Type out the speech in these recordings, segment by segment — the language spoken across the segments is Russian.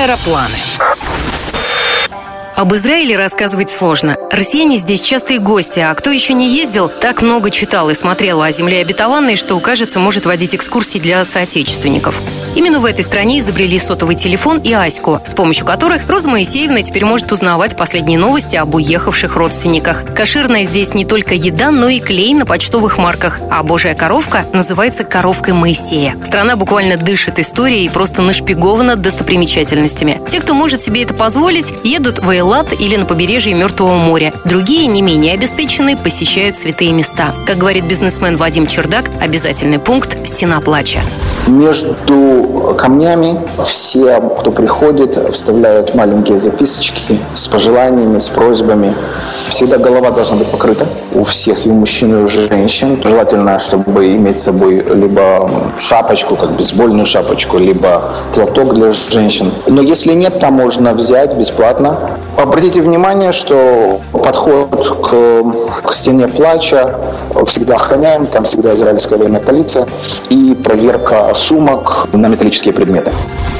Аэропланы. Об Израиле рассказывать сложно. Россияне здесь частые гости, а кто еще не ездил, так много читал и смотрел о земле обетованной, что, кажется, может водить экскурсии для соотечественников. Именно в этой стране изобрели сотовый телефон и Аську, с помощью которых Роза Моисеевна теперь может узнавать последние новости об уехавших родственниках. Кошерная здесь не только еда, но и клей на почтовых марках, а божья коровка называется коровкой Моисея. Страна буквально дышит историей и просто нашпигована достопримечательностями. Те, кто может себе это позволить, едут в Эйлат или на побережье Мертвого моря. Другие, не менее обеспеченные, посещают святые места. Как говорит бизнесмен Вадим Чердак, обязательный пункт – стена плача. Между камнями все, кто приходит, вставляют маленькие записочки с пожеланиями, с просьбами. Всегда голова должна быть покрыта. У всех, и у мужчин, и у женщин. Желательно, чтобы иметь с собой либо шапочку, как бейсбольную шапочку, либо платок для женщин. Но если нет, то можно взять бесплатно. Обратите внимание, что подход к стене плача всегда охраняем, там всегда израильская военная полиция и проверка сумок на металлические предметы.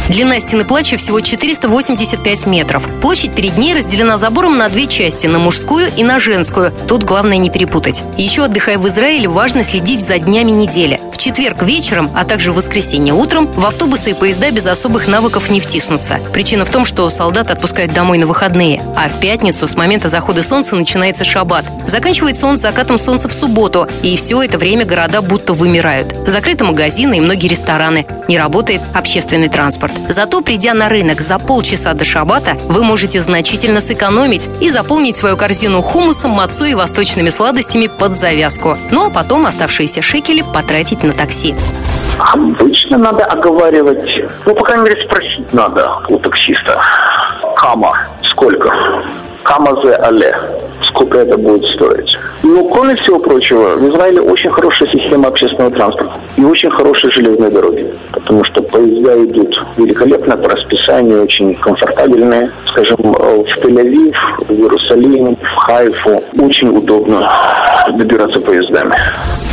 Длина стены плача всего 485 метров. Площадь перед ней разделена забором на две части, на мужскую и на женскую. Тут главное не перепутать. Еще, отдыхая в Израиле, важно следить за днями недели. В четверг вечером, а также в воскресенье утром в автобусы и поезда без особых навыков не втиснутся. Причина в том, что солдат отпускают домой на выходные. А в пятницу с момента захода солнца начинается шаббат. Заканчивается он закатом солнца в субботу. И все это время города будто вымирают. Закрыты магазины и многие рестораны. Не работает общественный транспорт. Зато, придя на рынок за полчаса до шаббата, вы можете значительно сэкономить и заполнить свою корзину хумусом, мацу и восточными сладостями под завязку. Ну а потом оставшиеся шекели потратить на такси. Обычно надо оговаривать, по крайней мере, спросить надо у таксиста. Кама. Сколько? Кама зе але. Сколько это будет стоить? Но, кроме всего прочего, в Израиле очень хорошая система общественного транспорта и очень хорошие железные дороги, потому что поезда идут великолепно, по расписанию, очень комфортабельные. Скажем, в Тель-Авив, в Иерусалим, в Хайфу очень удобно добираться поездами.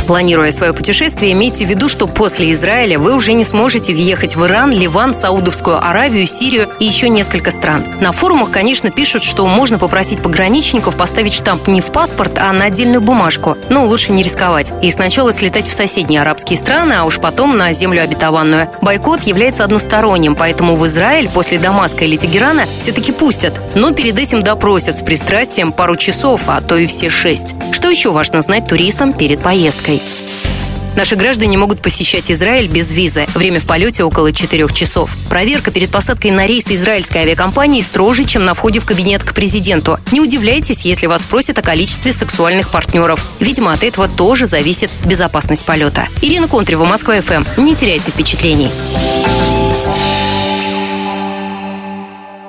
Планируя свое путешествие, имейте в виду, что после Израиля вы уже не сможете въехать в Иран, Ливан, Саудовскую Аравию, Сирию и еще несколько стран. На форумах, конечно, пишут, что можно попросить пограничников поставить штамп не в паспорт, а на отдельную бумажку. Но лучше не рисковать. И сначала слетать в соседние арабские страны, а уж потом на землю обетованную. Бойкот является односторонним, поэтому в Израиль после Дамаска или Тегерана все-таки пустят. Но перед этим допросят с пристрастием пару часов, а то и все 6. Что еще важно знать туристам перед поездкой? Наши граждане могут посещать Израиль без визы. Время в полете около 4 часов. Проверка перед посадкой на рейс израильской авиакомпании строже, чем на входе в кабинет к президенту. Не удивляйтесь, если вас спросят о количестве сексуальных партнеров. Видимо, от этого тоже зависит безопасность полета. Ирина Контрева, Москва-ФМ. Не теряйте впечатлений.